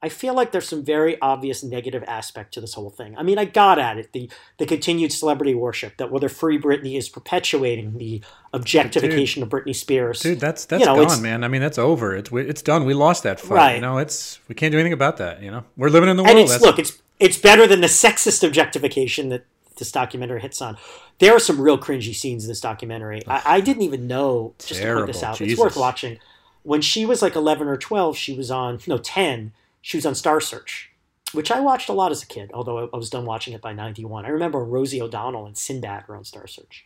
I feel like there's some very obvious negative aspect to this whole thing. I mean, I got at it, the continued celebrity worship, that whether Free Britney is perpetuating the objectification of Britney Spears. Dude, that's you know, gone, man. I mean, that's over. It's done. We lost that fight. Right. You know, we can't do anything about that, you know. We're living in the world. And it's better than the sexist objectification that this documentary hits on. There are some real cringy scenes in this documentary. I didn't even know, just terrible. To point this out. Jesus. It's worth watching. When she was like 11 or 12, she was on, no, 10, she was on Star Search, which I watched a lot as a kid, although I was done watching it by 91. I remember Rosie O'Donnell and Sinbad were on Star Search.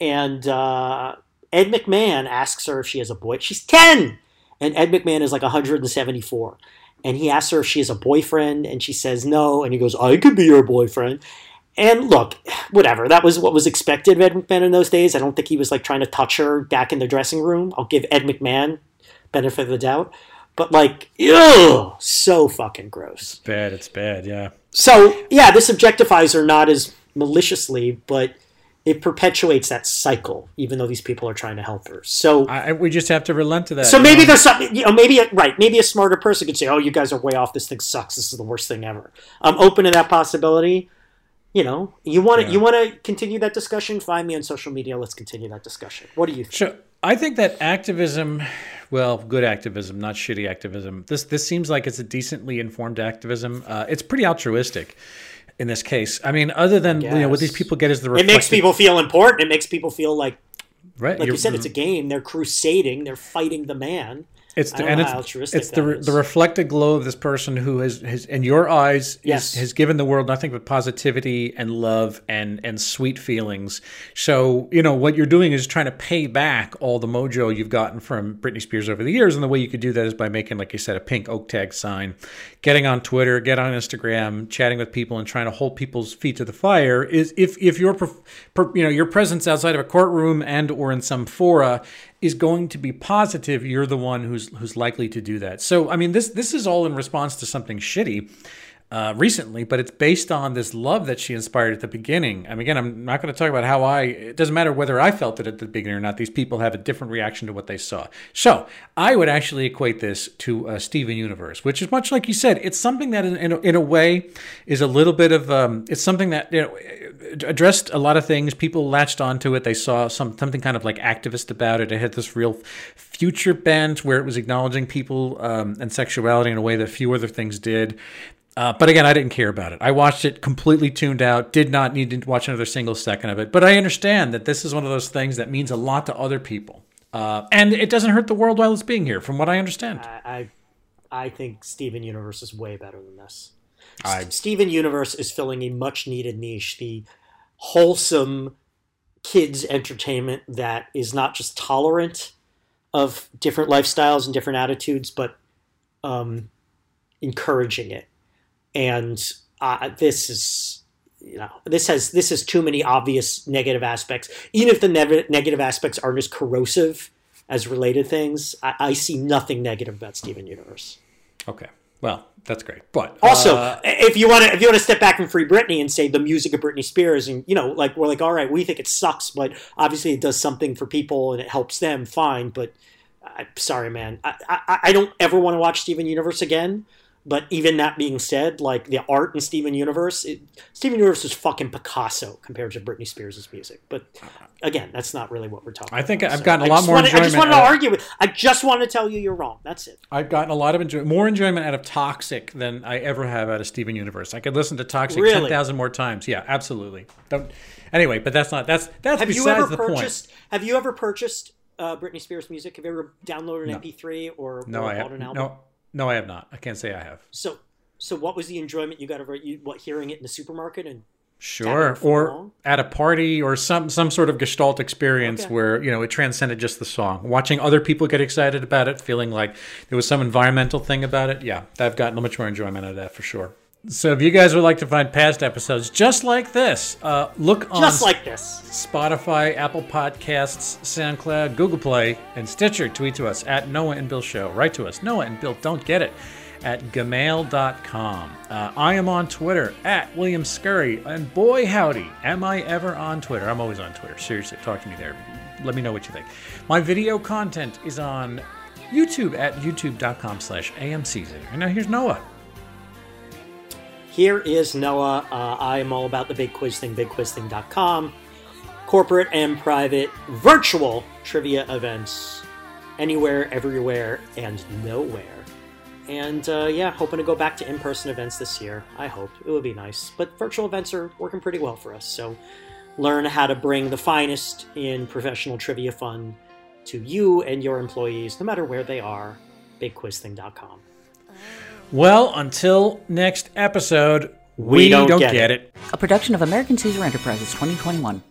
And Ed McMahon asks her if she has a boy. She's 10! And Ed McMahon is like 174. And he asks her if she has a boyfriend, and she says no. And he goes, I could be your boyfriend. And look, whatever. That was what was expected of Ed McMahon in those days. I don't think he was like trying to touch her back in the dressing room. I'll give Ed McMahon benefit of the doubt. But like, ew, so fucking gross. It's bad, yeah. So, yeah, this objectifies her not as maliciously, but it perpetuates that cycle, even though these people are trying to help her. So we just have to relent to that. So maybe there's something, you know, maybe a smarter person could say, oh, you guys are way off, this thing sucks, this is the worst thing ever. I'm open to that possibility. You know, you want to continue that discussion? Find me on social media. Let's continue that discussion. What do you think? Sure. I think that activism, well, good activism, not shitty activism. This seems like it's a decently informed activism. It's pretty altruistic in this case. I mean, other than, you know, what these people get is the reflection. It makes people feel important. It makes people feel like, right, like you said, it's a game. They're crusading. They're fighting the man. It's the reflected glow of this person who has in your eyes has given the world nothing but positivity and love and sweet feelings. So, you know, what you're doing is trying to pay back all the mojo you've gotten from Britney Spears over the years. And the way you could do that is by making, like you said, a pink oak tag sign, getting on Twitter, get on Instagram, chatting with people and trying to hold people's feet to the fire. Is if your, you know, your presence outside of a courtroom and or in some fora is going to be positive, you're the one who's likely to do that. So, I mean, this is all in response to something shitty recently, but it's based on this love that she inspired at the beginning. I mean, again, I'm not going to talk about how it doesn't matter whether I felt it at the beginning or not. These people have a different reaction to what they saw. So I would actually equate this to Steven Universe, which is much like you said, it's something that in a way is a little bit of, it's something that, you know, addressed a lot of things. People latched onto it. They saw something kind of like activist about it. It had this real future bent where it was acknowledging people and sexuality in a way that few other things did. But again, I didn't care about it. I watched it completely tuned out, did not need to watch another single second of it. But I understand that this is one of those things that means a lot to other people. And it doesn't hurt the world while it's being here, from what I understand. I think Steven Universe is way better than this. Steven Universe is filling a much-needed niche. The wholesome kids' entertainment that is not just tolerant of different lifestyles and different attitudes, but encouraging it. And this is, you know, this has too many obvious negative aspects. Even if the negative aspects aren't as corrosive as related things, I see nothing negative about Steven Universe. Okay, well, that's great. But also, if you want to step back from Free Britney and say the music of Britney Spears, and, you know, like, we're like, all right, we think it sucks, but obviously it does something for people and it helps them. Fine, but I'm sorry, man. I don't ever want to watch Steven Universe again. But even that being said, like, the art in Steven Universe, Steven Universe is fucking Picasso compared to Britney Spears' music. But again, that's not really what we're talking about. I think I've gotten a lot more enjoyment. I just wanted to argue with you. I just want to tell you you're wrong. That's it. I've gotten a lot of more enjoyment out of Toxic than I ever have out of Steven Universe. I could listen to Toxic 10,000 more times. Yeah, absolutely. Anyway, but that's besides the point. Have you ever purchased Britney Spears music? Have you ever downloaded an MP3 or bought an album? No, I have not. I can't say I have. So what was the enjoyment you got over hearing it in the supermarket and sure, or long? At a party or some sort of gestalt experience where, you know, it transcended just the song. Watching other people get excited about it, feeling like there was some environmental thing about it. Yeah, I've gotten much more enjoyment out of that for sure. So if you guys would like to find past episodes just like this, look on Spotify, Apple Podcasts, SoundCloud, Google Play, and Stitcher. Tweet to us at Noah and Bill Show. Write to us, Noah and Bill Don't Get It, at gmail.com. I am on Twitter at William Scurry. And boy, howdy, am I ever on Twitter. I'm always on Twitter. Seriously, talk to me there. Let me know what you think. My video content is on YouTube at youtube.com/amcaesar. And now here's Noah. Here is Noah. I am all about the Big Quiz Thing, bigquizthing.com. Corporate and private virtual trivia events anywhere, everywhere, and nowhere. And hoping to go back to in-person events this year. I hope. It would be nice. But virtual events are working pretty well for us. So learn how to bring the finest in professional trivia fun to you and your employees, no matter where they are, bigquizthing.com. Well, until next episode, we don't get it. A production of American Caesar Enterprises 2021.